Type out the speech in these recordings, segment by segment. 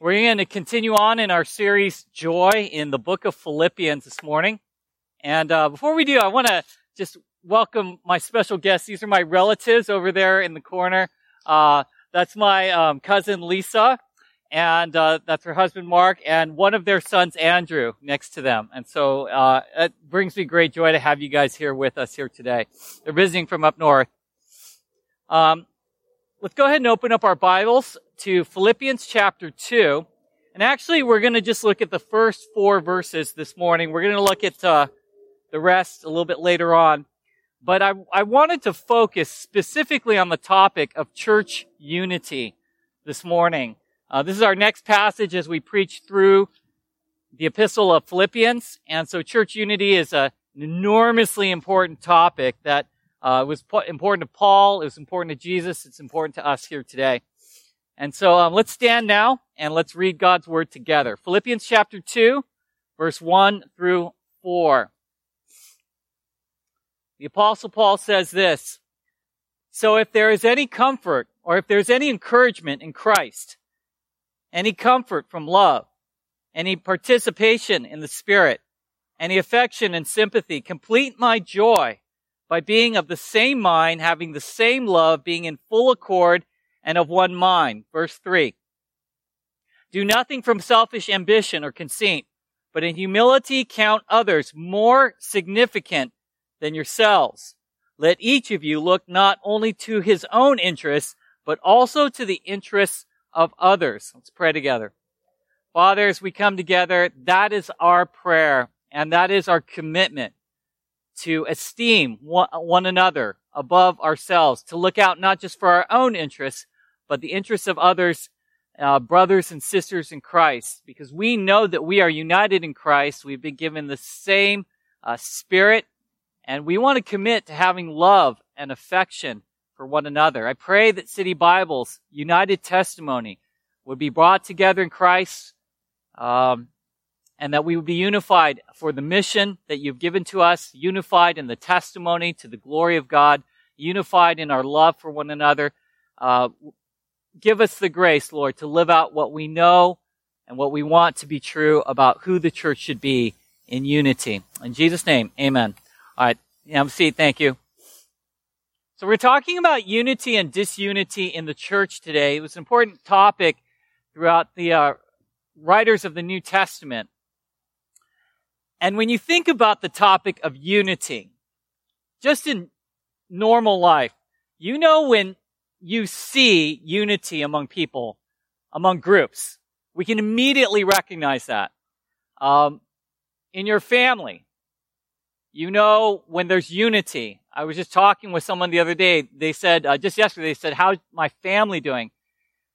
We're going to continue on in our series, Joy, in the book of Philippians this morning. And before we do, I want to just welcome my special guests. These are my relatives over there in the corner. That's my cousin, Lisa, and that's her husband, Mark, and one of their sons, Andrew, next to them. And so it brings me great joy to have you guys here with us here today. They're visiting from up north. Let's go ahead and open up our Bibles to Philippians chapter 2. And actually, we're going to just look at the first four verses this morning. We're going to look at the rest a little bit later on. But I wanted to focus specifically on the topic of church unity this morning. This is our next passage as we preach through the epistle of Philippians. And so church unity is an enormously important topic that it was important to Paul, it was important to Jesus, it's important to us here today. And so let's stand now and let's read God's Word together. Philippians chapter 2, verse 1 through 4. The Apostle Paul says this, "So if there is any comfort, or if there is any encouragement in Christ, any comfort from love, any participation in the Spirit, any affection and sympathy, complete my joy by being of the same mind, having the same love, being in full accord and of one mind." Verse 3. "Do nothing from selfish ambition or conceit, but in humility count others more significant than yourselves. Let each of you look not only to his own interests, but also to the interests of others." Let's pray together. Father, as we come together, that is our prayer, and that is our commitment, to esteem one another above ourselves, to look out not just for our own interests, but the interests of others, brothers and sisters in Christ. Because we know that we are united in Christ. We've been given the same spirit, and we want to commit to having love and affection for one another. I pray that City Bible's united testimony would be brought together in Christ, and that we would be unified for the mission that you've given to us, unified in the testimony to the glory of God, unified in our love for one another. Give us the grace, Lord, to live out what we know and what we want to be true about who the church should be in unity. In Jesus' name, amen. All right, have a seat. Thank you. So we're talking about unity and disunity in the church today. It was an important topic throughout the writers of the New Testament. And when you think about the topic of unity, just in normal life, you know when you see unity among people, among groups, we can immediately recognize that. In your family, you know when there's unity. I was just talking with someone the other day. They said, just yesterday, they said, "How's my family doing?"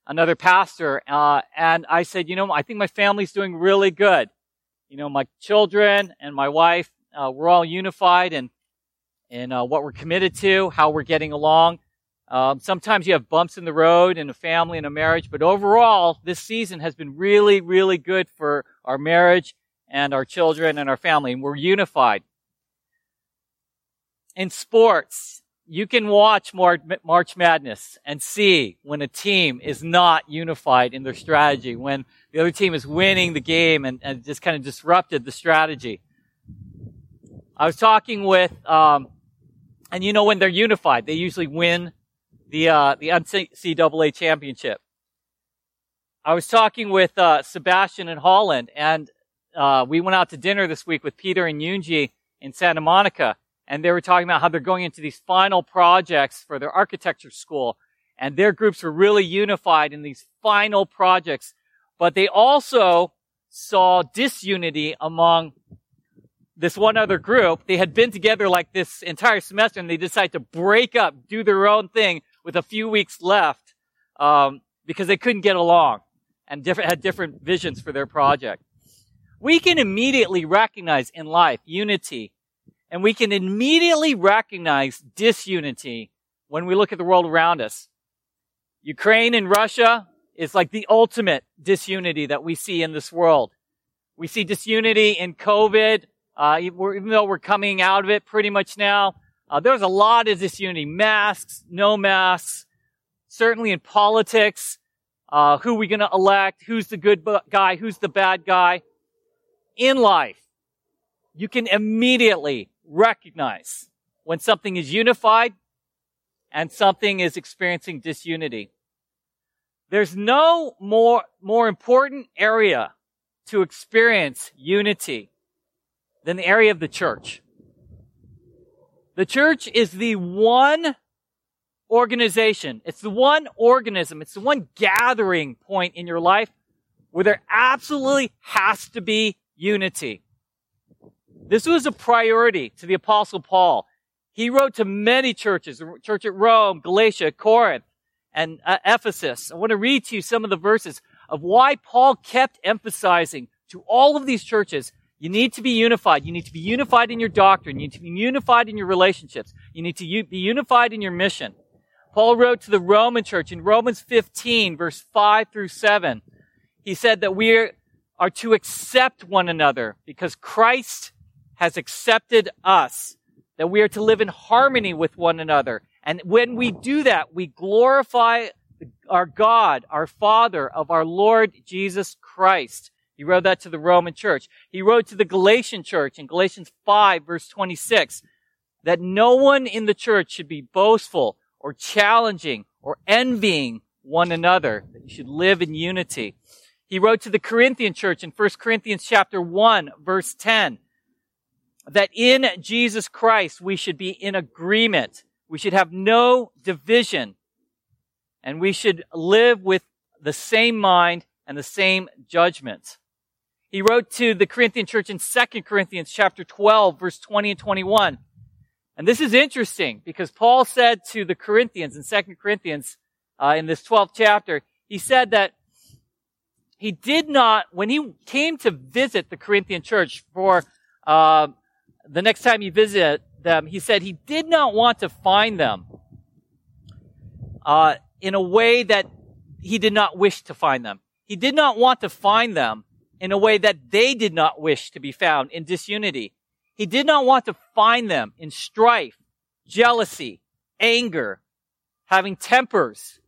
Another pastor, and I said, I think my family's doing really good. My children and my wife, we're all unified in what we're committed to, how we're getting along. Sometimes you have bumps in the road in a family and a marriage, but overall, this season has been really, really good for our marriage and our children and our family, and we're unified. In sports, you can watch March Madness and see when a team is not unified in their strategy, when the other team is winning the game and just kind of disrupted the strategy. I was talking with, and when they're unified, they usually win the NCAA championship. I was talking with Sebastian in Holland, and we went out to dinner this week with Peter and Yunji in Santa Monica. And they were talking about how they're going into these final projects for their architecture school. And their groups were really unified in these final projects. But they also saw disunity among this one other group. They had been together like this entire semester, and they decided to break up, do their own thing with a few weeks left, because they couldn't get along and had different visions for their project. We can immediately recognize in life unity. And we can immediately recognize disunity when we look at the world around us. Ukraine and Russia is like the ultimate disunity that we see in this world. We see disunity in COVID, even though we're coming out of it pretty much now. There's a lot of disunity. Masks, no masks, certainly in politics, Who are we going to elect? Who's the good guy? Who's the bad guy? In life, you can immediately recognize when something is unified and something is experiencing disunity. There's no more important area to experience unity than the area of the church. The church is the one organization. It's the one organism. It's the one gathering point in your life where there absolutely has to be unity. This was a priority to the Apostle Paul. He wrote to many churches, the church at Rome, Galatia, Corinth, and Ephesus. I want to read to you some of the verses of why Paul kept emphasizing to all of these churches, you need to be unified. You need to be unified in your doctrine. You need to be unified in your relationships. You need to be unified in your mission. Paul wrote to the Roman church in Romans 15, verse 5 through 7. He said that we are to accept one another because Christ has accepted us, that we are to live in harmony with one another. And when we do that, we glorify our God, our Father, of our Lord Jesus Christ. He wrote that to the Roman church. He wrote to the Galatian church in Galatians 5, verse 26, that no one in the church should be boastful or challenging or envying one another, that you should live in unity. He wrote to the Corinthian church in 1 Corinthians chapter 1, verse 10, that in Jesus Christ we should be in agreement. We should have no division, and we should live with the same mind and the same judgment. He wrote to the Corinthian church in 2 Corinthians chapter 12, verse 20 and 21. And this is interesting because Paul said to the Corinthians in 2 Corinthians in this 12th chapter, he said that he did not, when he came to visit the Corinthian church for the next time he visited them, he said he did not want to find them in a way that he did not wish to find them. He did not want to find them in a way that they did not wish to be found in disunity. He did not want to find them in strife, jealousy, anger, having tempers,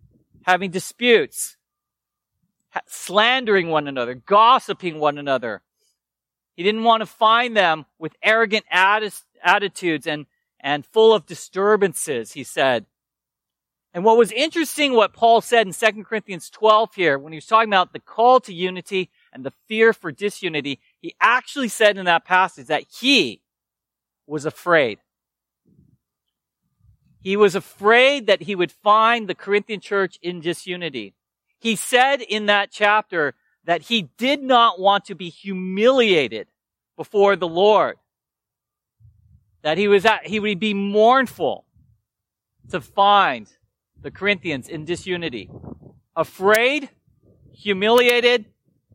having disputes, slandering one another, gossiping one another. He didn't want to find them with arrogant attitudes and full of disturbances, he said. And what was interesting, what Paul said in 2 Corinthians 12 here, when he was talking about the call to unity and the fear for disunity, he actually said in that passage that he was afraid. He was afraid that he would find the Corinthian church in disunity. He said in that chapter that he did not want to be humiliated before the Lord, that he would be mournful to find the Corinthians in disunity. Afraid, humiliated,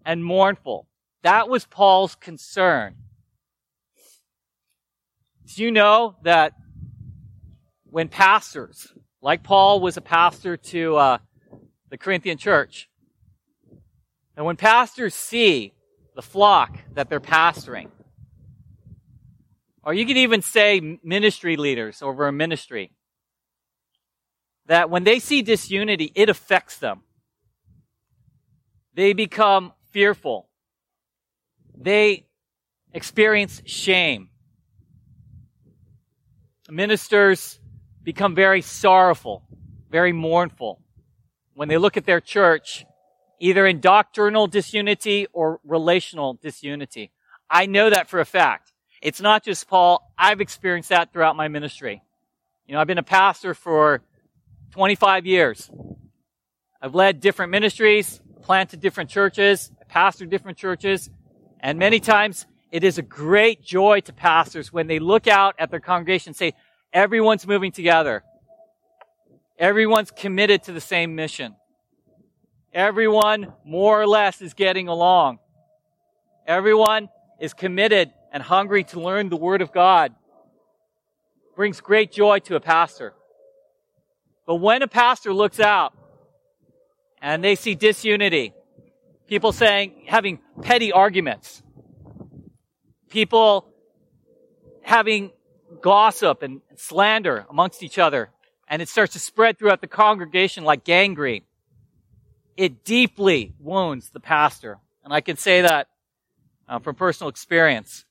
and mournful. That was Paul's concern. Do you know that when pastors, like Paul was a pastor to the Corinthian church, and when pastors see the flock that they're pastoring, or you could even say ministry leaders over a ministry, that when they see disunity, it affects them. They become fearful. They experience shame. Ministers become very sorrowful, very mournful when they look at their church, either in doctrinal disunity or relational disunity. I know that for a fact. It's not just Paul. I've experienced that throughout my ministry. You know, I've been a pastor for 25 years. I've led different ministries, planted different churches, pastored different churches, and many times it is a great joy to pastors when they look out at their congregation and say, everyone's moving together. Everyone's committed to the same mission. Everyone, more or less, is getting along. Everyone is committed and hungry to learn the Word of God. Brings great joy to a pastor. But when a pastor looks out and they see disunity, people saying, having petty arguments, people having gossip and slander amongst each other, and it starts to spread throughout the congregation like gangrene, it deeply wounds the pastor. And I can say that from personal experience.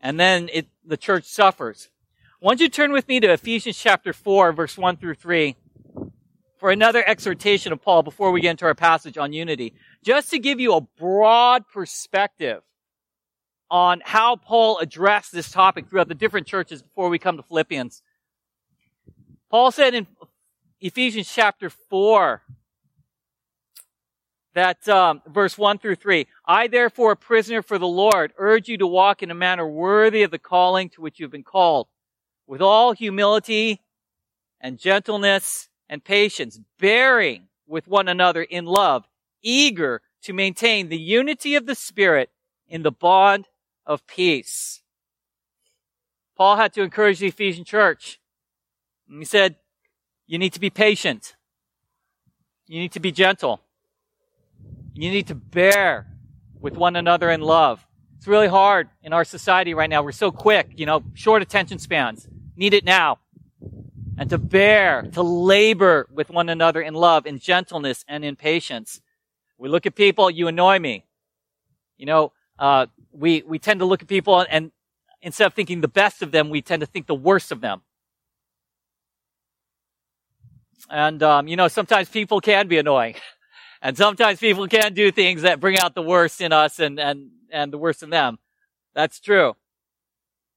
And then the church suffers. Why don't you turn with me to Ephesians chapter 4, verse 1 through 3, for another exhortation of Paul before we get into our passage on unity, just to give you a broad perspective on how Paul addressed this topic throughout the different churches before we come to Philippians. Paul said in Ephesians chapter 4, that verse 1 through 3, I therefore, a prisoner for the Lord, urge you to walk in a manner worthy of the calling to which you've been called, with all humility and gentleness and patience, bearing with one another in love, eager to maintain the unity of the Spirit in the bond of peace. Paul had to encourage the Ephesian church. And he said, you need to be patient. You need to be gentle. You need to bear with one another in love. It's really hard in our society right now. We're so quick, short attention spans. Need it now. And to bear, to labor with one another in love, in gentleness, and in patience. We look at people, you annoy me. We tend to look at people, and instead of thinking the best of them, we tend to think the worst of them. And, sometimes people can be annoying. And sometimes people can do things that bring out the worst in us and the worst in them. That's true.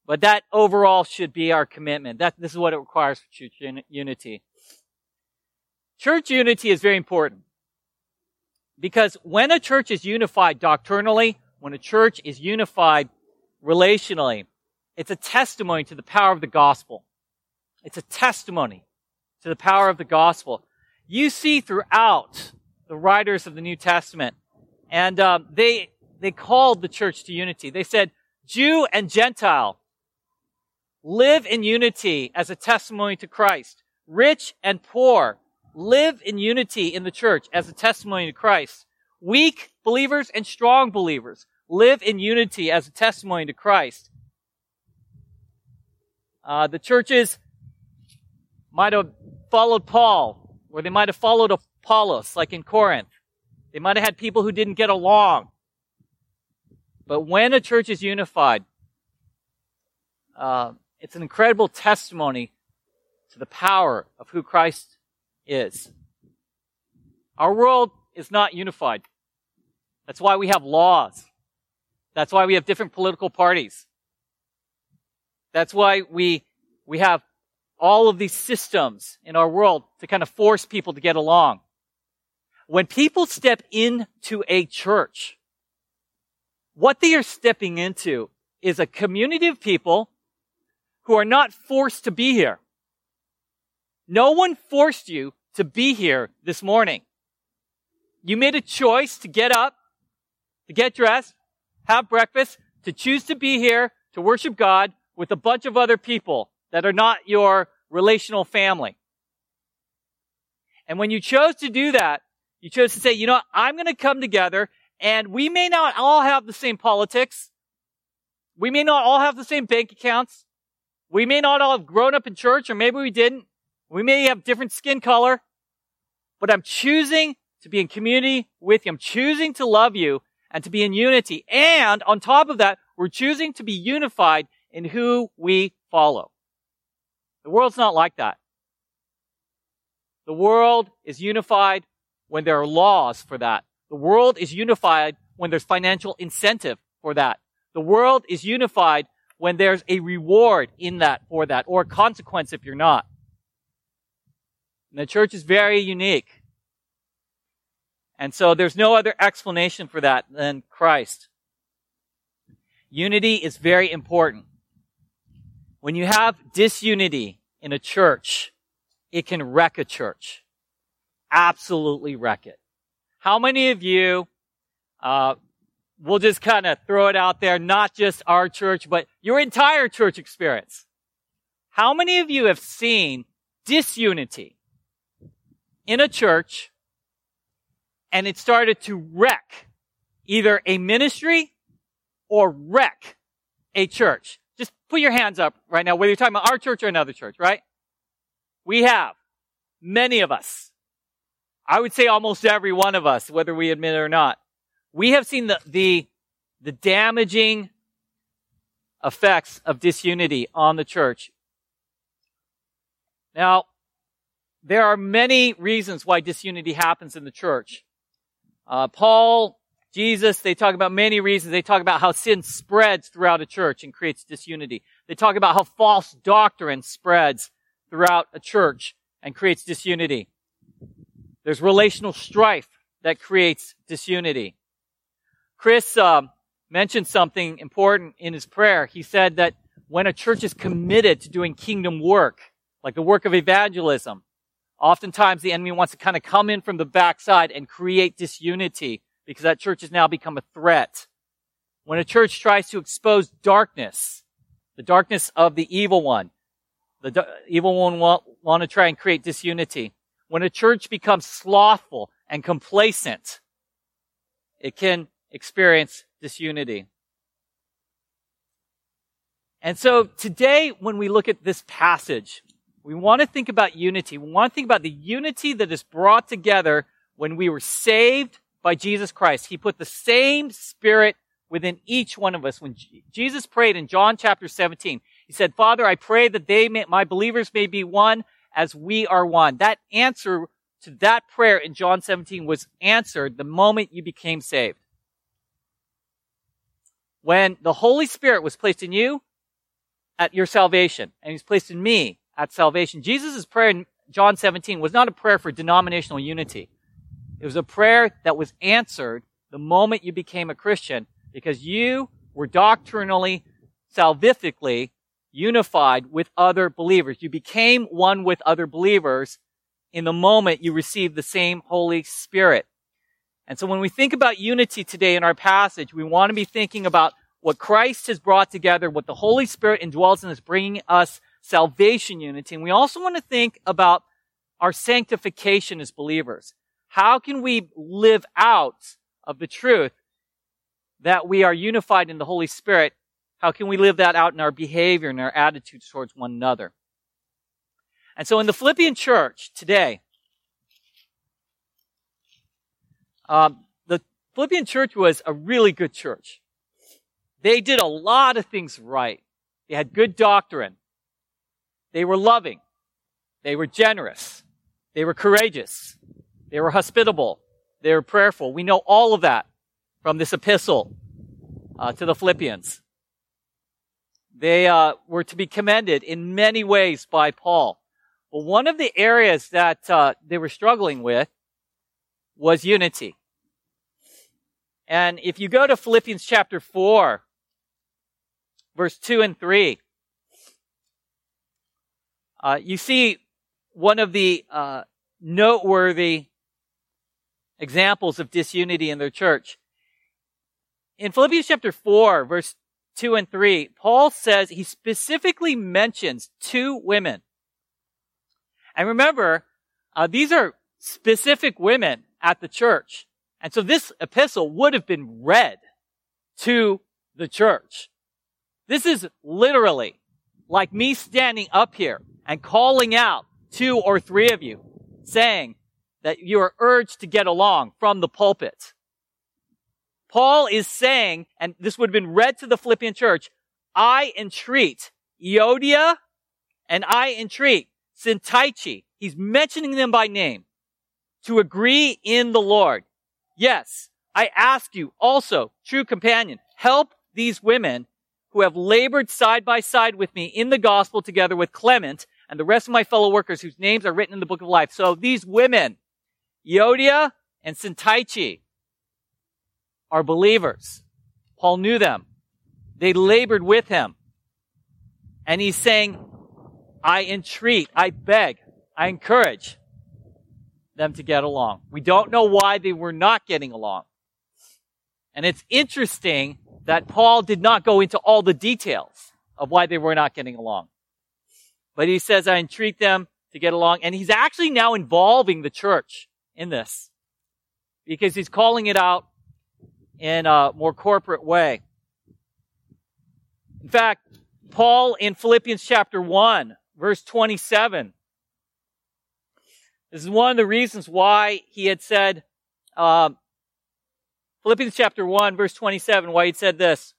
But that overall should be our commitment. This is what it requires for church unity. Church unity is very important. Because when a church is unified doctrinally, when a church is unified relationally, it's a testimony to the power of the gospel. It's a testimony to the power of the gospel. You see throughout the writers of the New Testament, and they called the church to unity. They said, Jew and Gentile, live in unity as a testimony to Christ. Rich and poor, live in unity in the church as a testimony to Christ. Weak believers and strong believers, live in unity as a testimony to Christ. The churches might have followed Paul, or they might have followed Apollos, like in Corinth. They might have had people who didn't get along. But when a church is unified, it's an incredible testimony to the power of who Christ is. Our world is not unified. That's why we have laws. That's why we have different political parties. That's why we have all of these systems in our world to kind of force people to get along. When people step into a church, what they are stepping into is a community of people who are not forced to be here. No one forced you to be here this morning. You made a choice to get up, to get dressed, have breakfast, to choose to be here, to worship God with a bunch of other people that are not your relational family. And when you chose to do that, you chose to say, I'm going to come together, and we may not all have the same politics. We may not all have the same bank accounts. We may not all have grown up in church, or maybe we didn't. We may have different skin color, but I'm choosing to be in community with you. I'm choosing to love you and to be in unity. And on top of that, we're choosing to be unified in who we follow. The world's not like that. The world is unified when there are laws for that. The world is unified when there's financial incentive for that. The world is unified when there's a reward in that for that, or a consequence if you're not. And the church is very unique. And so there's no other explanation for that than Christ. Unity is very important. When you have disunity in a church, it can wreck a church. Absolutely wreck it. How many of you, we'll just kind of throw it out there, not just our church, but your entire church experience. How many of you have seen disunity in a church, and it started to wreck either a ministry or wreck a church? Just put your hands up right now, whether you're talking about our church or another church, right? We have, many of us. I would say almost every one of us, whether we admit it or not, we have seen the damaging effects of disunity on the church. Now, there are many reasons why disunity happens in the church. Paul, Jesus, they talk about many reasons. They talk about how sin spreads throughout a church and creates disunity. They talk about how false doctrine spreads throughout a church and creates disunity. There's relational strife that creates disunity. Chris mentioned something important in his prayer. He said that when a church is committed to doing kingdom work, like the work of evangelism, oftentimes the enemy wants to kind of come in from the backside and create disunity because that church has now become a threat. When a church tries to expose darkness, the darkness of the evil one, the evil one want to try and create disunity. When a church becomes slothful and complacent, it can experience disunity. And so today, when we look at this passage, we want to think about unity. We want to think about the unity that is brought together when we were saved by Jesus Christ. He put the same Spirit within each one of us. When Jesus prayed in John chapter 17, he said, "Father, I pray that my believers may be one as we are one." That answer to that prayer in John 17 was answered the moment you became saved. When the Holy Spirit was placed in you at your salvation, and he's placed in me at salvation. Jesus' prayer in John 17 was not a prayer for denominational unity. It was a prayer that was answered the moment you became a Christian, because you were doctrinally, salvifically unified with other believers. You became one with other believers in the moment you received the same Holy Spirit. And so when we think about unity today in our passage, we want to be thinking about what Christ has brought together, what the Holy Spirit indwells in us, bringing us salvation unity. And we also want to think about our sanctification as believers. How can we live out of the truth that we are unified in the Holy Spirit? How can we live that out in our behavior and our attitudes towards one another? And so in the Philippian church today, the Philippian church was a really good church. They did a lot of things right. They had good doctrine. They were loving. They were generous. They were courageous. They were hospitable. They were prayerful. We know all of that from this epistle to the Philippians. They were to be commended in many ways by Paul. But one of the areas that they were struggling with was unity. And if you go to Philippians chapter 4, verse 2 and 3, you see one of the noteworthy examples of disunity in their church. In Philippians chapter 4, verse 2 and 3, Paul says he specifically mentions two women. And remember, these are specific women at the church. And so this epistle would have been read to the church. This is literally like me standing up here and calling out two or three of you, saying that you are urged to get along from the pulpit. Paul is saying, and this would have been read to the Philippian church, I entreat Euodia and I entreat Syntyche. He's mentioning them by name to agree in the Lord. Yes, I ask you also, true companion, help these women who have labored side by side with me in the gospel together with Clement and the rest of my fellow workers whose names are written in the book of life. So these women, Euodia and Syntyche, are believers. Paul knew them. They labored with him. And he's saying, I entreat, I beg, I encourage them to get along. We don't know why they were not getting along. And it's interesting that Paul did not go into all the details of why they were not getting along. But he says, I entreat them to get along. And he's actually now involving the church in this, because he's calling it out in a more corporate way. In fact, Paul in Philippians chapter 1, verse 27, This is one of the reasons why he had said, Philippians chapter 1, verse 27, why he'd said this.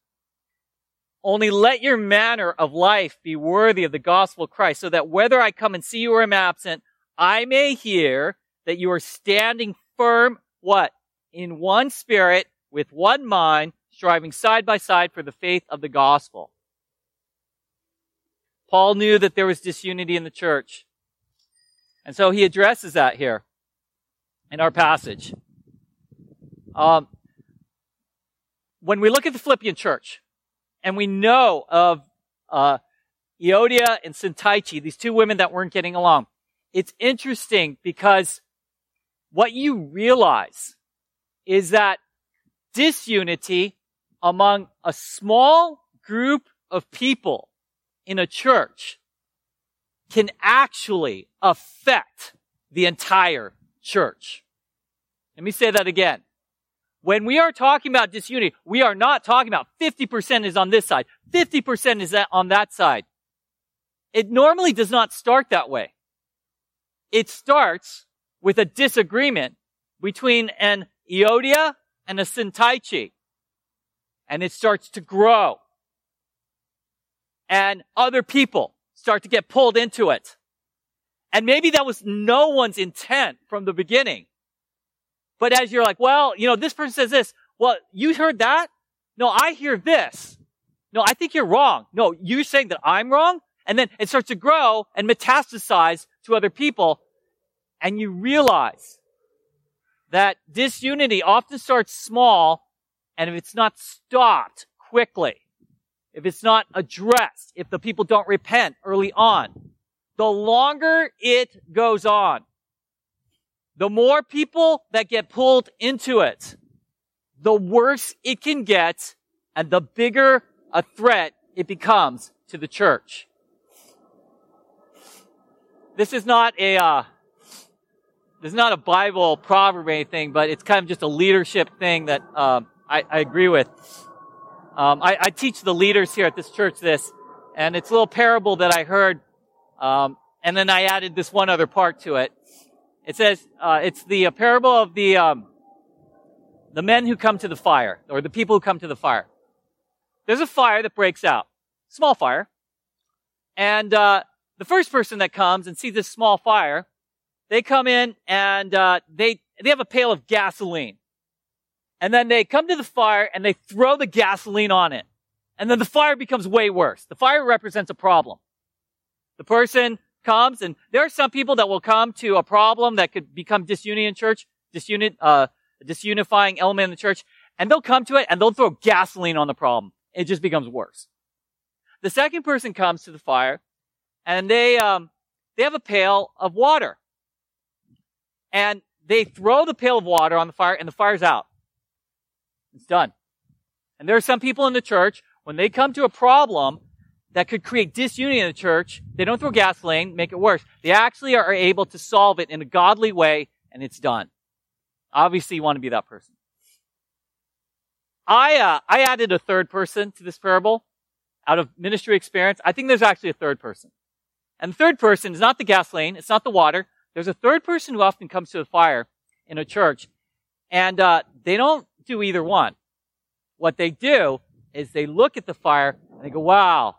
Only let your manner of life be worthy of the gospel of Christ, so that whether I come and see you or am absent, I may hear that you are standing firm, what? In one spirit, with one mind, striving side by side for the faith of the gospel. Paul knew that there was disunity in the church. And so he addresses that here in our passage. When we look at the Philippian church, and we know of Euodia and Syntyche, these two women that weren't getting along, it's interesting because what you realize is that disunity among a small group of people in a church can actually affect the entire church. Let me say that again. When we are talking about disunity, we are not talking about 50% is on this side, 50% is on that side. It normally does not start that way. It starts with a disagreement between an Euodia and a Syntyche. And it starts to grow. And other people start to get pulled into it. And maybe that was no one's intent from the beginning. But as you're like, well, you know, this person says this. Well, you heard that? No, I hear this. No, I think you're wrong. No, you're saying that I'm wrong? And then it starts to grow and metastasize to other people. And you realize that disunity often starts small, and if it's not stopped quickly, if it's not addressed, if the people don't repent early on, the longer it goes on, the more people that get pulled into it, the worse it can get, and the bigger a threat it becomes to the church. This is not a Bible proverb or anything, but it's kind of just a leadership thing that I agree with. I teach the leaders here at this church this, and it's a little parable that I heard, and then I added this one other part to it. It says, it's the parable of the men who come to the fire, or the people who come to the fire. There's a fire that breaks out. Small fire. And, the first person that comes and sees this small fire, they come in and, they have a pail of gasoline. And then they come to the fire and they throw the gasoline on it. And then the fire becomes way worse. The fire represents a problem. The person comes, and there are some people that will come to a problem that could become disunity in church, disunifying element in the church, and they'll come to it and they'll throw gasoline on the problem. It just becomes worse. The second person comes to the fire, and they have a pail of water, and they throw the pail of water on the fire, and the fire's out. It's done. And there are some people in the church, when they come to a problem that could create disunity in the church, they don't throw gasoline, make it worse. They actually are able to solve it in a godly way, and it's done. Obviously, you want to be that person. I added a third person to this parable out of ministry experience. I think there's actually a third person. And the third person is not the gasoline. It's not the water. There's a third person who often comes to the fire in a church, and they don't do either one. What they do is they look at the fire, and they go, wow,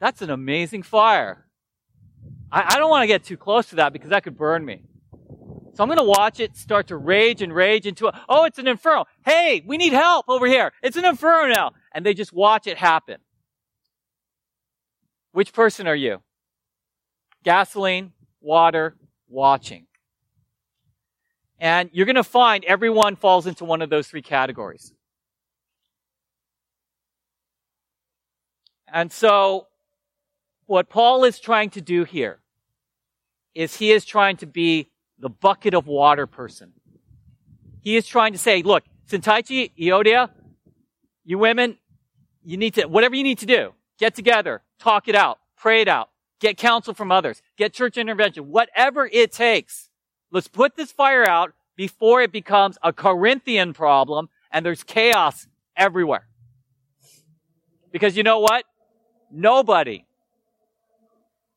that's an amazing fire. I don't want to get too close to that because that could burn me. So I'm going to watch it start to rage into it. Oh, it's an inferno. Hey, we need help over here. It's an inferno now. And they just watch it happen. Which person are you? Gasoline, water, watching. And you're going to find everyone falls into one of those three categories. And so what Paul is trying to do here is he is trying to be the bucket of water person. He is trying to say, look, Syntyche, Euodia, you women, you need to, whatever you need to do, get together, talk it out, pray it out, get counsel from others, get church intervention, whatever it takes. Let's put this fire out before it becomes a Corinthian problem and there's chaos everywhere. Because you know what? Nobody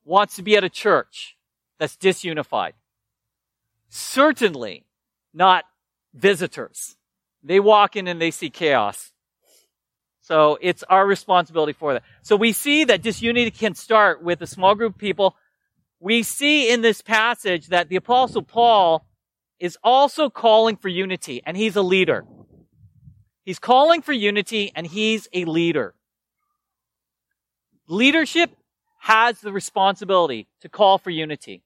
wants to be at a church that's disunified. certainly not visitors. They walk in and they see chaos. So it's our responsibility for that. So we see that disunity can start with a small group of people. We see in this passage that the Apostle Paul is also calling for unity, and he's a leader. He's calling for unity, and he's a leader. Leadership has the responsibility to call for unity.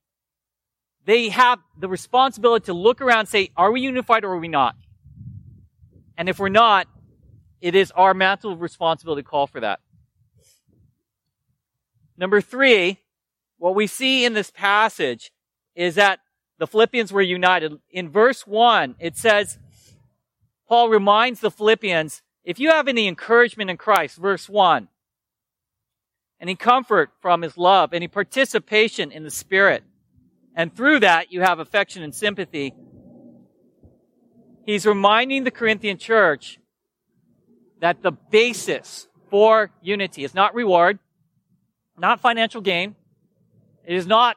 They have the responsibility to look around and say, are we unified or are we not? And if we're not, it is our mantle of responsibility to call for that. Number three, what we see in this passage is that the Philippians were united. In verse 1, it says, Paul reminds the Philippians, if you have any encouragement in Christ, verse 1, any comfort from his love, any participation in the Spirit, and through that you have affection and sympathy. He's reminding the Corinthian church that the basis for unity is not reward, not financial gain. It is not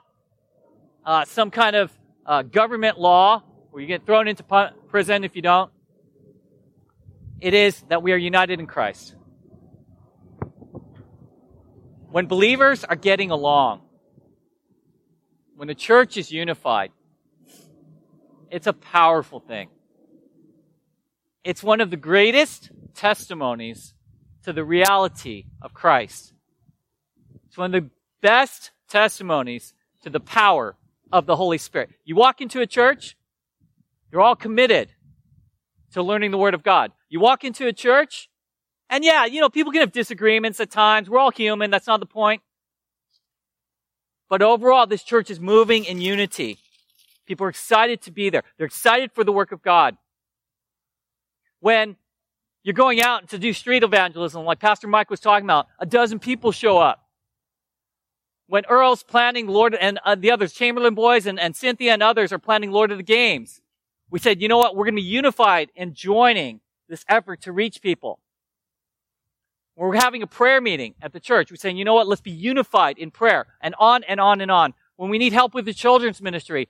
some kind of government law where you get thrown into prison if you don't. It is that we are united in Christ. When believers are getting along, when the church is unified, it's a powerful thing. It's one of the greatest testimonies to the reality of Christ. It's one of the best testimonies to the power of the Holy Spirit. You walk into a church, you're all committed to learning the Word of God. You walk into a church, and yeah, you know, people can have disagreements at times. We're all human. That's not the point. But overall, this church is moving in unity. People are excited to be there. They're excited for the work of God. When you're going out to do street evangelism, like Pastor Mike was talking about, 12 people show up. When Earl's planning Lord and the others, Chamberlain Boys and Cynthia and others are planning Lord of the Games, we said, you know what? We're going to be unified in joining this effort to reach people. When we're having a prayer meeting at the church, we're saying, you know what? Let's be unified in prayer, and on and on and on. When we need help with the children's ministry,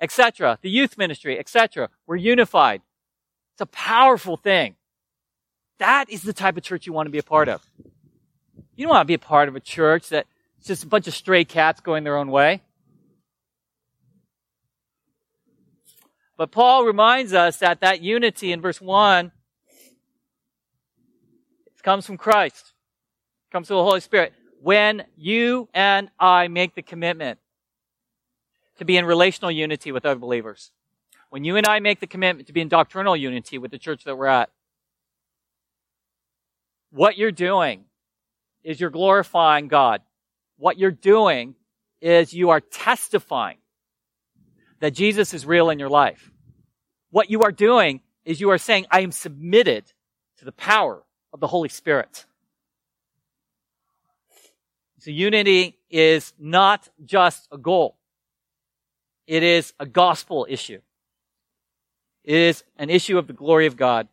etc., the youth ministry, etc., we're unified. It's a powerful thing. That is the type of church you want to be a part of. You don't want to be a part of a church that it's just a bunch of stray cats going their own way. But Paul reminds us that that unity in verse 1, it comes from Christ. It comes from the Holy Spirit. When you and I make the commitment to be in relational unity with other believers, when you and I make the commitment to be in doctrinal unity with the church that we're at, what you're doing is you're glorifying God. What you're doing is you are testifying that Jesus is real in your life. What you are doing is you are saying, I am submitted to the power of the Holy Spirit. So unity is not just a goal. It is a gospel issue. It is an issue of the glory of God.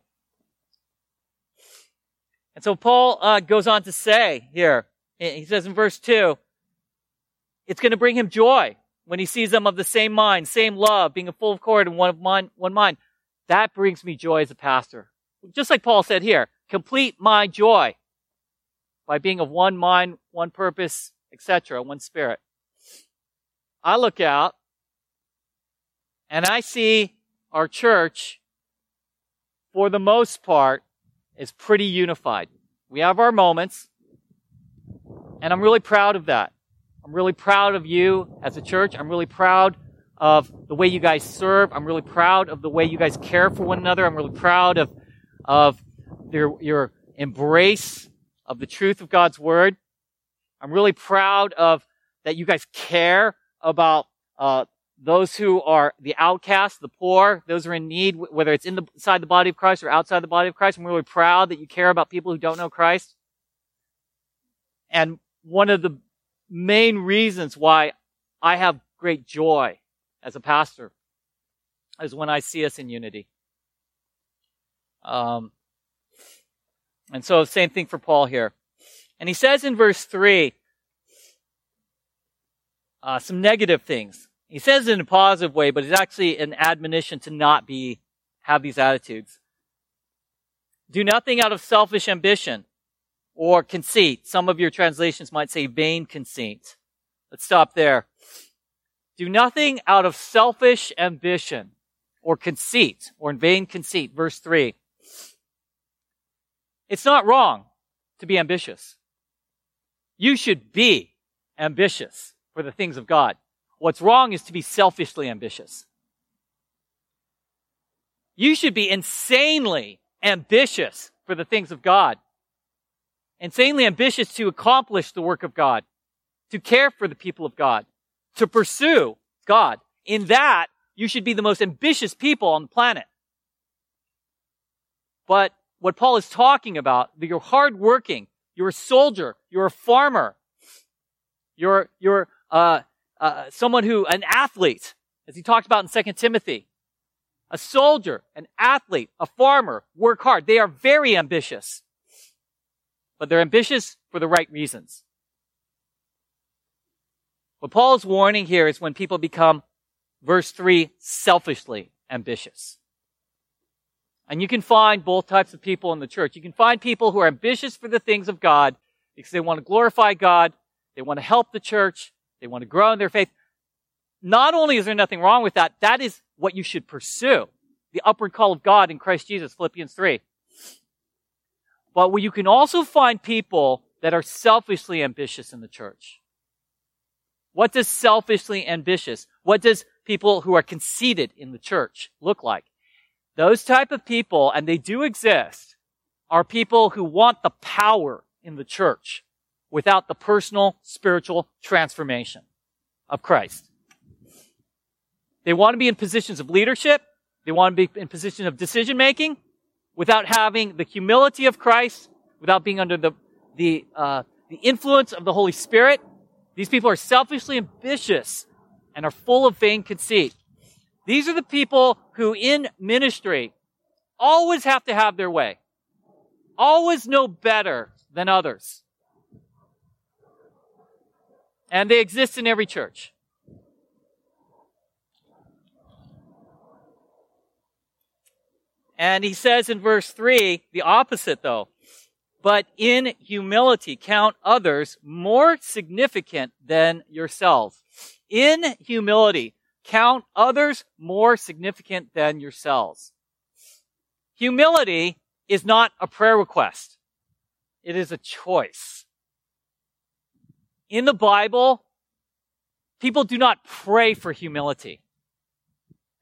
And so Paul goes on to say here, he says in verse 2, it's going to bring him joy when he sees them of the same mind, same love, being in full accord and one mind. That brings me joy as a pastor. Just like Paul said here, complete my joy by being of one mind, one purpose, etc., one spirit. I look out and I see our church, for the most part, is pretty unified. We have our moments. And I'm really proud of that. I'm really proud of you as a church. I'm really proud of the way you guys serve. I'm really proud of the way you guys care for one another. I'm really proud of your embrace of the truth of God's Word. I'm really proud of that you guys care about those who are the outcasts, the poor, those who are in need, whether it's inside the body of Christ or outside the body of Christ. I'm really proud that you care about people who don't know Christ. And one of the main reasons why I have great joy as a pastor is when I see us in unity. And so same thing for Paul here. And he says in verse 3, some negative things. He says it in a positive way, but it's actually an admonition to not have these attitudes. Do nothing out of selfish ambition or conceit. Some of your translations might say vain conceit. Let's stop there. Do nothing out of selfish ambition or conceit or in vain conceit. Verse 3. It's not wrong to be ambitious. You should be ambitious for the things of God. What's wrong is to be selfishly ambitious. You should be insanely ambitious for the things of God. Insanely ambitious to accomplish the work of God, to care for the people of God, to pursue God. In that, you should be the most ambitious people on the planet. But what Paul is talking about, that you're hardworking, you're a soldier, you're a farmer, you're someone who, an athlete, as he talked about in 2 Timothy. A soldier, an athlete, a farmer, work hard. They are very ambitious. But they're ambitious for the right reasons. What Paul's warning here is when people become, verse 3, selfishly ambitious. And you can find both types of people in the church. You can find people who are ambitious for the things of God because they want to glorify God, they want to help the church, they want to grow in their faith. Not only is there nothing wrong with that, that is what you should pursue. The upward call of God in Christ Jesus, Philippians 3. But you can also find people that are selfishly ambitious in the church. What does selfishly ambitious, what does people who are conceited in the church look like? Those type of people, and they do exist, are people who want the power in the church without the personal, spiritual transformation of Christ. They want to be in positions of leadership. They want to be in positions of decision-making without having the humility of Christ, without being under the influence of the Holy Spirit. These people are selfishly ambitious and are full of vain conceit. These are the people who in ministry always have to have their way, always know better than others. And they exist in every church. And he says in verse 3, the opposite though, but in humility count others more significant than yourselves. In humility. Count others more significant than yourselves. Humility is not a prayer request. It is a choice. In the Bible, people do not pray for humility.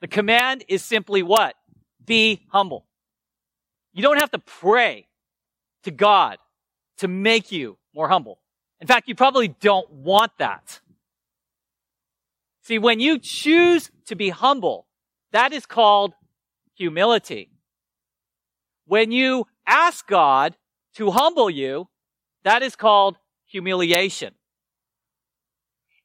The command is simply what? Be humble. You don't have to pray to God to make you more humble. In fact, you probably don't want that. See, when you choose to be humble, that is called humility. When you ask God to humble you, that is called humiliation.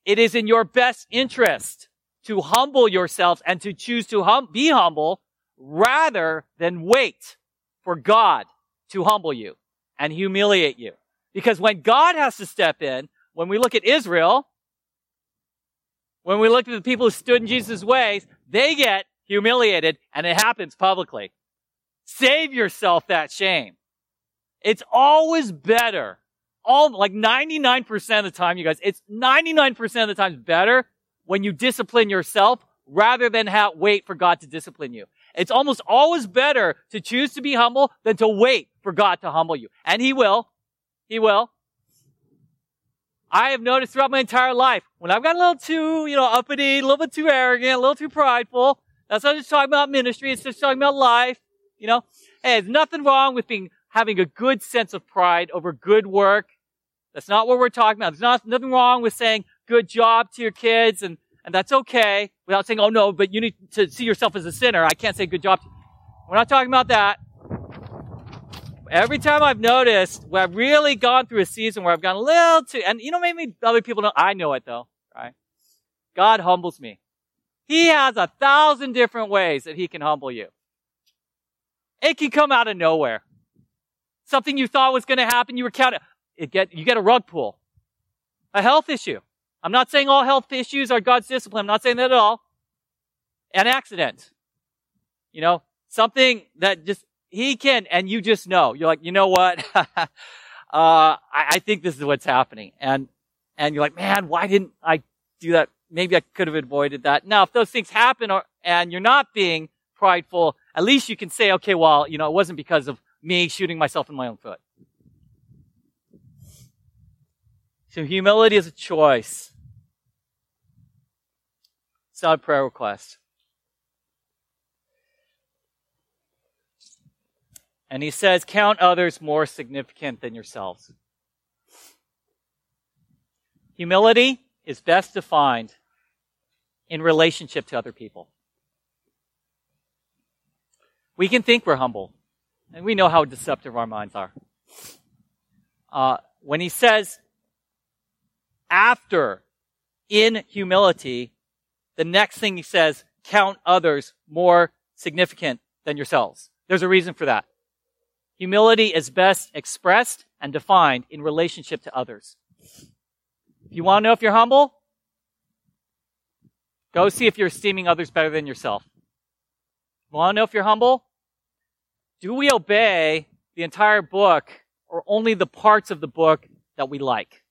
It is in your best interest to humble yourself and to choose to be humble rather than wait for God to humble you and humiliate you. Because when God has to step in, when we look at Israel, when we look at the people who stood in Jesus' ways, they get humiliated, and it happens publicly. Save yourself that shame. It's always better. Like 99% of the time, you guys, it's 99% of the time better when you discipline yourself rather than wait for God to discipline you. It's almost always better to choose to be humble than to wait for God to humble you. And He will. He will. I have noticed throughout my entire life, when I've gotten a little too, uppity, a little bit too arrogant, a little too prideful, that's not just talking about ministry, it's just talking about life, Hey, there's nothing wrong with having a good sense of pride over good work. That's not what we're talking about. There's nothing wrong with saying good job to your kids, and that's okay, without saying, oh no, but you need to see yourself as a sinner. I can't say good job to you. We're not talking about that. Every time I've noticed where I've really gone through a season where I've gone a little too, and maybe other people don't, I know it though, right? God humbles me. He has 1,000 different ways that He can humble you. It can come out of nowhere. Something you thought was going to happen, you were counting. You get a rug pull, a health issue, I'm not saying all health issues are God's discipline. I'm not saying that at all. An accident. You know, something that just, he can, and you just know. You're like, you know what? I think this is what's happening. And you're like, man, why didn't I do that? Maybe I could have avoided that. Now, if those things happen and you're not being prideful, at least you can say, okay, well, you know, it wasn't because of me shooting myself in my own foot. So humility is a choice. It's not a prayer request. And he says, count others more significant than yourselves. Humility is best defined in relationship to other people. We can think we're humble, and we know how deceptive our minds are. When he says, after, in humility, the next thing he says, count others more significant than yourselves. There's a reason for that. Humility is best expressed and defined in relationship to others. If you want to know if you're humble, go see if you're esteeming others better than yourself. You want to know if you're humble? Do we obey the entire book or only the parts of the book that we like?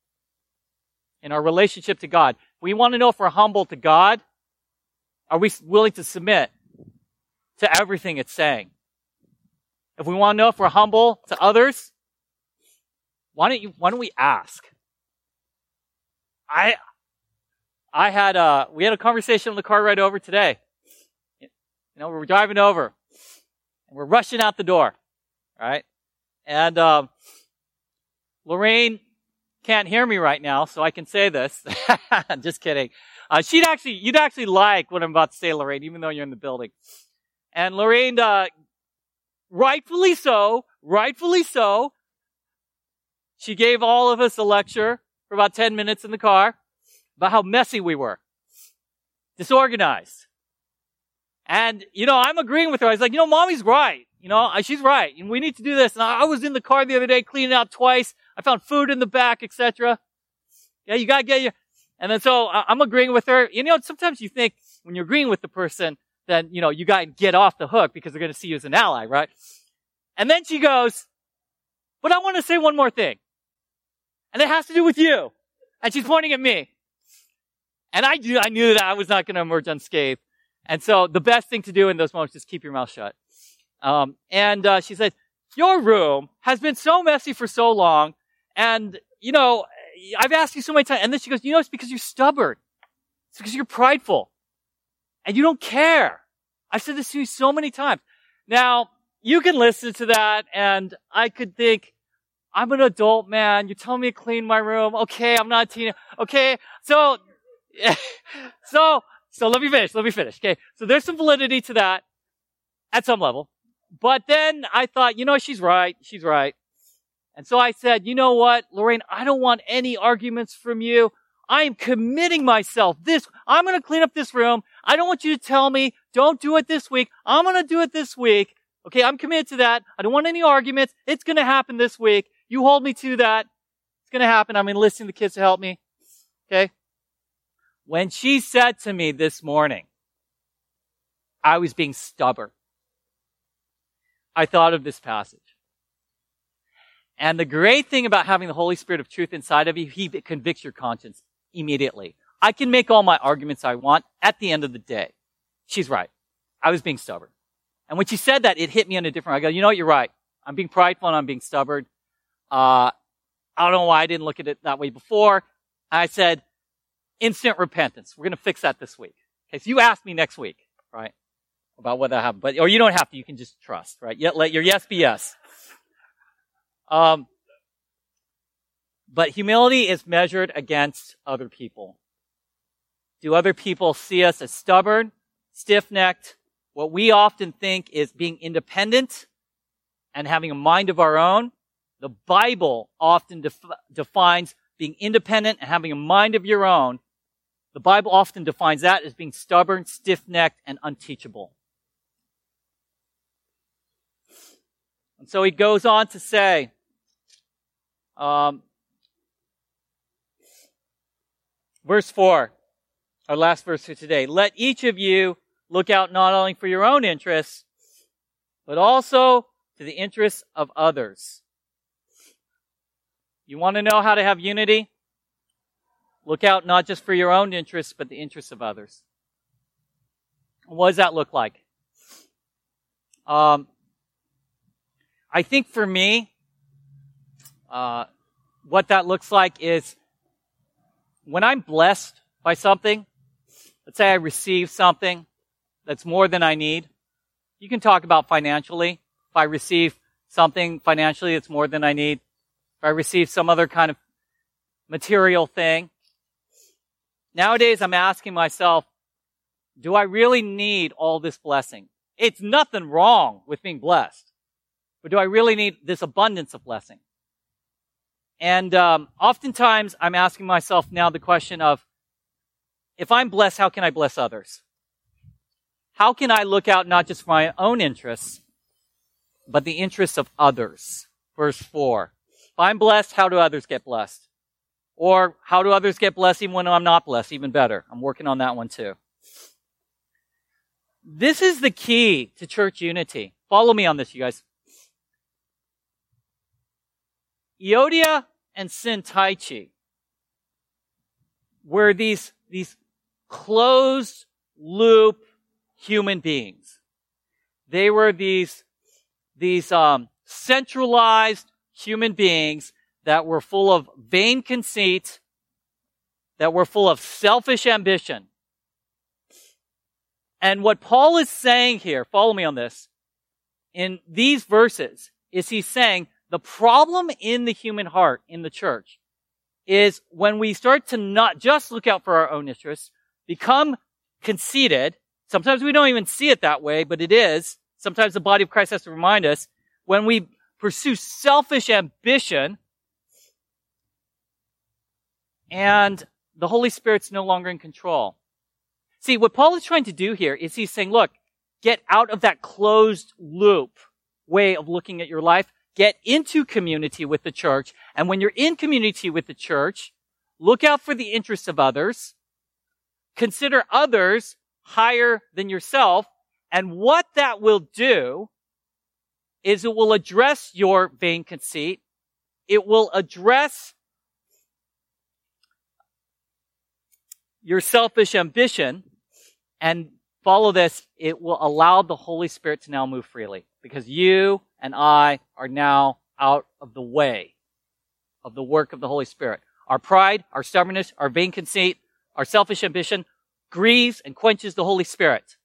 In our relationship to God. We want to know if we're humble to God. Are we willing to submit to everything it's saying? If we want to know if we're humble to others, why don't we ask? We had a conversation on the car ride over today. You know, we were driving over and we're rushing out the door, right? And Lorraine can't hear me right now, so I can say this. Just kidding. You'd actually like what I'm about to say, Lorraine, even though you're in the building. And Lorraine, rightfully so, she gave all of us a lecture for about 10 minutes in the car about how messy we were. Disorganized. And, you know, I'm agreeing with her. I was like, you know, mommy's right. You know, she's right. And we need to do this. And I was in the car the other day cleaning out twice. I found food in the back, etc. Yeah, you gotta get your... And then so I'm agreeing with her. You know, sometimes you think when you're agreeing with the person, then, you know, you gotta get off the hook because they're gonna see you as an ally, right? And then she goes, but I want to say one more thing. And it has to do with you. And she's pointing at me. And I knew that I was not gonna emerge unscathed. And so the best thing to do in those moments is keep your mouth shut. She said, your room has been so messy for so long, and, you know, I've asked you so many times. And then she goes, you know, it's because you're stubborn. It's because you're prideful. And you don't care. I've said this to you so many times. Now, you can listen to that, and I could think, I'm an adult man. You're telling me to clean my room. Okay, I'm not a teenager. Okay, so let me finish. Okay, so there's some validity to that at some level. But then I thought, you know, she's right. And so I said, you know what, Lorraine, I don't want any arguments from you. I am committing myself. I'm going to clean up this room. I don't want you to tell me, don't do it this week. I'm going to do it this week. Okay, I'm committed to that. I don't want any arguments. It's going to happen this week. You hold me to that. It's going to happen. I'm enlisting the kids to help me. Okay? When she said to me this morning, I was being stubborn. I thought of this passage. And the great thing about having the Holy Spirit of truth inside of you, he convicts your conscience immediately. I can make all my arguments I want. At the end of the day, she's right. I was being stubborn. And when she said that, it hit me on a different... I go, you know what? You're right. I'm being prideful and I'm being stubborn. I don't know why I didn't look at it that way before. I said, instant repentance. We're going to fix that this week. Okay, so you ask me next week, right? About whether that happened, but or you don't have to. You can just trust, right? Yet let your yes be yes. But humility is measured against other people. Do other people see us as stubborn, stiff-necked? What we often think is being independent and having a mind of our own. The Bible often defines being independent and having a mind of your own. The Bible often defines that as being stubborn, stiff-necked, and unteachable. And so he goes on to say, Verse 4, our last verse for today. Let each of you look out not only for your own interests, but also to the interests of others. You want to know how to have unity? Look out not just for your own interests, but the interests of others. What does that look like? I think for me, what that looks like is when I'm blessed by something, let's say I receive something that's more than I need. You can talk about financially. If I receive something financially that's more than I need, if I receive some other kind of material thing. Nowadays, I'm asking myself, do I really need all this blessing? It's nothing wrong with being blessed, but do I really need this abundance of blessing? And oftentimes, I'm asking myself now the question of, if I'm blessed, how can I bless others? How can I look out not just for my own interests, but the interests of others? Verse 4. If I'm blessed, how do others get blessed? Or how do others get blessed even when I'm not blessed? Even better. I'm working on that one too. This is the key to church unity. Follow me on this, you guys. Euodia and Syntyche were these closed-loop human beings. They were these centralized human beings that were full of vain conceit, that were full of selfish ambition. And what Paul is saying here, follow me on this, in these verses, is he's saying the problem in the human heart, in the church, is when we start to not just look out for our own interests, become conceited. Sometimes we don't even see it that way, but it is. Sometimes the body of Christ has to remind us. When we pursue selfish ambition, and the Holy Spirit's no longer in control. See, what Paul is trying to do here is he's saying, look, get out of that closed loop way of looking at your life. Get into community with the church. And when you're in community with the church, look out for the interests of others. Consider others higher than yourself. And what that will do is it will address your vain conceit. It will address your selfish ambition. And follow this, it will allow the Holy Spirit to now move freely. Because you and I are now out of the way of the work of the Holy Spirit. Our pride, our stubbornness, our vain conceit, our selfish ambition grieves and quenches the Holy Spirit.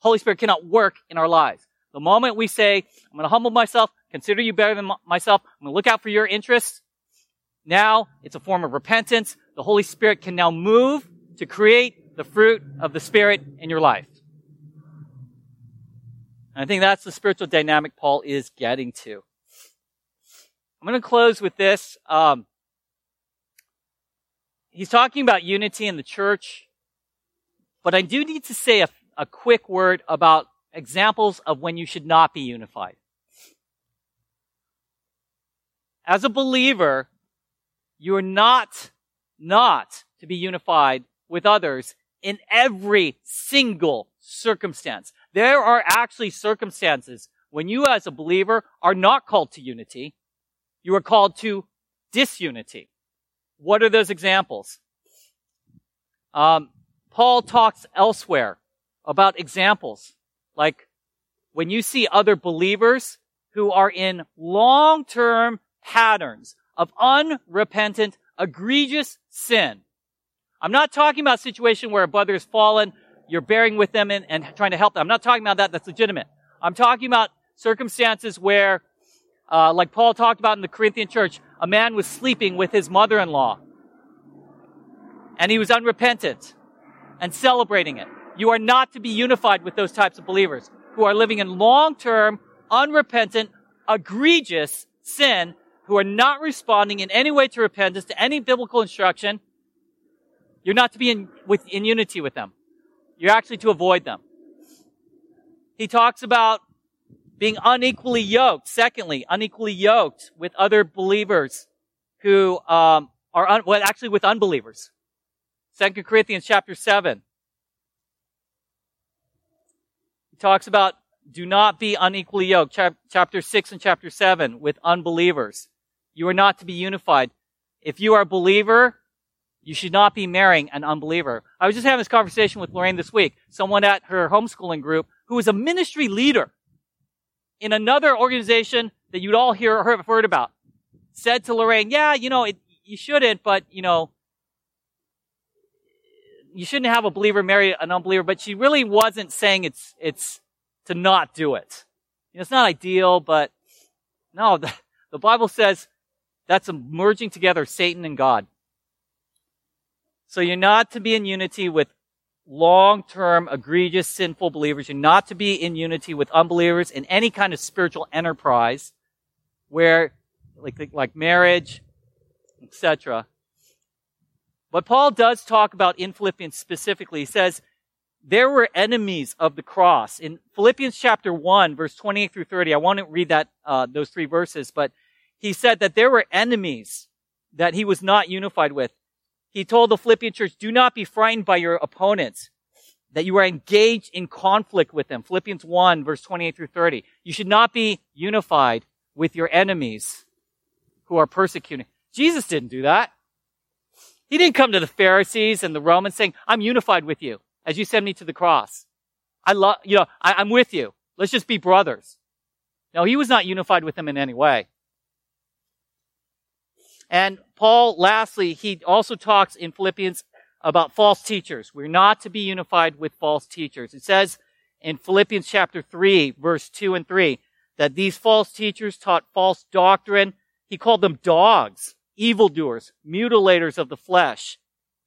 Holy Spirit cannot work in our lives. The moment we say, I'm going to humble myself, consider you better than myself, I'm going to look out for your interests, now it's a form of repentance. The Holy Spirit can now move to create the fruit of the Spirit in your life. I think that's the spiritual dynamic Paul is getting to. I'm going to close with this. He's talking about unity in the church, but I do need to say a quick word about examples of when you should not be unified. As a believer, you are not to be unified with others in every single circumstance. There are actually circumstances when you as a believer are not called to unity. You are called to disunity. What are those examples? Paul talks elsewhere about examples like when you see other believers who are in long-term patterns of unrepentant, egregious sin. I'm not talking about a situation where a brother has fallen, you're bearing with them and trying to help them. I'm not talking about that. That's legitimate. I'm talking about circumstances where, like Paul talked about in the Corinthian church, a man was sleeping with his mother-in-law. And he was unrepentant and celebrating it. You are not to be unified with those types of believers who are living in long-term, unrepentant, egregious sin, who are not responding in any way to repentance, to any biblical instruction. You're not to be in unity with them. You're actually to avoid them. He talks about being unequally yoked. Secondly, unequally yoked with other believers who are with unbelievers. 2 Corinthians chapter 7. He talks about do not be unequally yoked, chapter 6 and chapter 7, with unbelievers. You are not to be unified. If you are a believer, you should not be marrying an unbeliever. I was just having this conversation with Lorraine this week, someone at her homeschooling group who is a ministry leader in another organization that you'd all hear or have heard about, said to Lorraine, you shouldn't, but, you shouldn't have a believer marry an unbeliever, but she really wasn't saying it's to not do it. It's not ideal, but no, the Bible says that's a merging together of Satan and God. So you're not to be in unity with long-term, egregious, sinful believers. You're not to be in unity with unbelievers in any kind of spiritual enterprise where, like marriage, etc. But Paul does talk about in Philippians specifically. He says, there were enemies of the cross. In Philippians chapter 1, verse 28 through 30, I want to read that those three verses, but he said that there were enemies that he was not unified with. He told the Philippian church, do not be frightened by your opponents, that you are engaged in conflict with them. Philippians 1, verse 28 through 30. You should not be unified with your enemies who are persecuting. Jesus didn't do that. He didn't come to the Pharisees and the Romans saying, I'm unified with you as you send me to the cross. I'm with you. Let's just be brothers. No, he was not unified with them in any way. And Paul, lastly, he also talks in Philippians about false teachers. We're not to be unified with false teachers. It says in Philippians chapter 3, verse 2 and 3, that these false teachers taught false doctrine. He called them dogs, evildoers, mutilators of the flesh,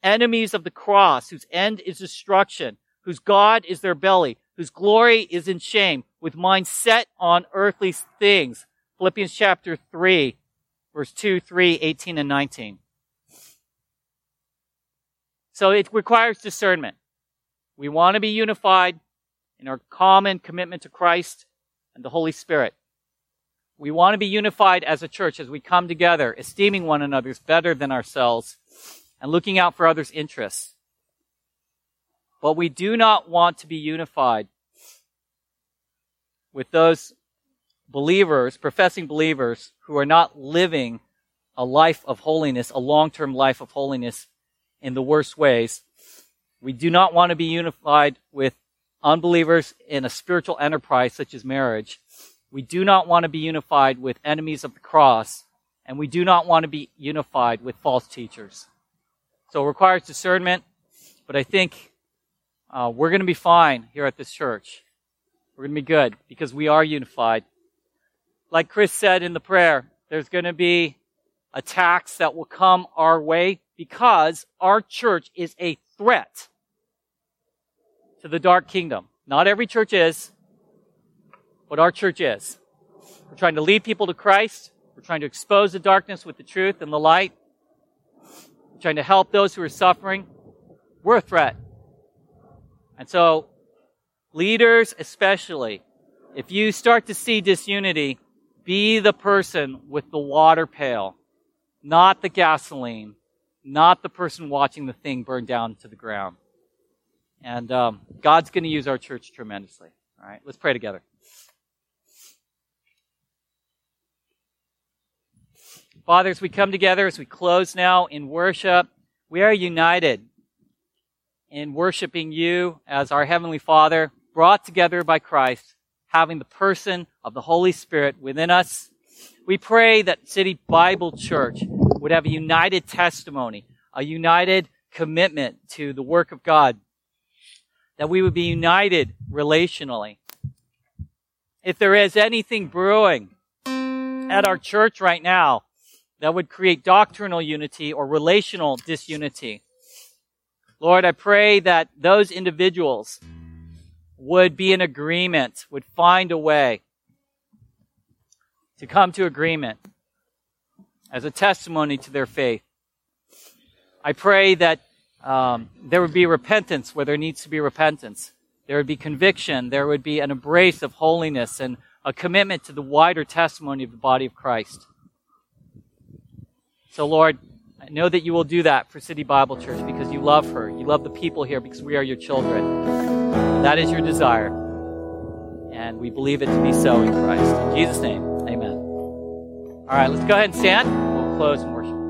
enemies of the cross, whose end is destruction, whose God is their belly, whose glory is in shame, with minds set on earthly things. Philippians chapter 3, verse 2, 3, 18, and 19. So it requires discernment. We want to be unified in our common commitment to Christ and the Holy Spirit. We want to be unified as a church as we come together, esteeming one another better than ourselves and looking out for others' interests. But we do not want to be unified with those believers, professing believers, who are not living a life of holiness, a long-term life of holiness in the worst ways. We do not want to be unified with unbelievers in a spiritual enterprise such as marriage. We do not want to be unified with enemies of the cross, and we do not want to be unified with false teachers. So it requires discernment, but I think we're going to be fine here at this church. We're going to be good because we are unified. Like Chris said in the prayer, there's going to be attacks that will come our way because our church is a threat to the dark kingdom. Not every church is, but our church is. We're trying to lead people to Christ. We're trying to expose the darkness with the truth and the light. We're trying to help those who are suffering. We're a threat. And so, leaders especially, if you start to see disunity, be the person with the water pail, not the gasoline, not the person watching the thing burn down to the ground. And God's going to use our church tremendously. All right, let's pray together. Father, as we come together, as we close now in worship, we are united in worshiping you as our Heavenly Father, brought together by Christ, having the person of the Holy Spirit within us. We pray that City Bible Church would have a united testimony, a united commitment to the work of God, that we would be united relationally. If there is anything brewing at our church right now that would create doctrinal unity or relational disunity, Lord, I pray that those individuals would be in agreement, would find a way to come to agreement as a testimony to their faith. I pray that there would be repentance where there needs to be repentance. There would be conviction. There would be an embrace of holiness and a commitment to the wider testimony of the body of Christ. So, Lord, I know that you will do that for City Bible Church because you love her. You love the people here because we are your children. And that is your desire. And we believe it to be so in Christ. In Jesus' name, amen. All right, let's go ahead and stand. We'll close and worship.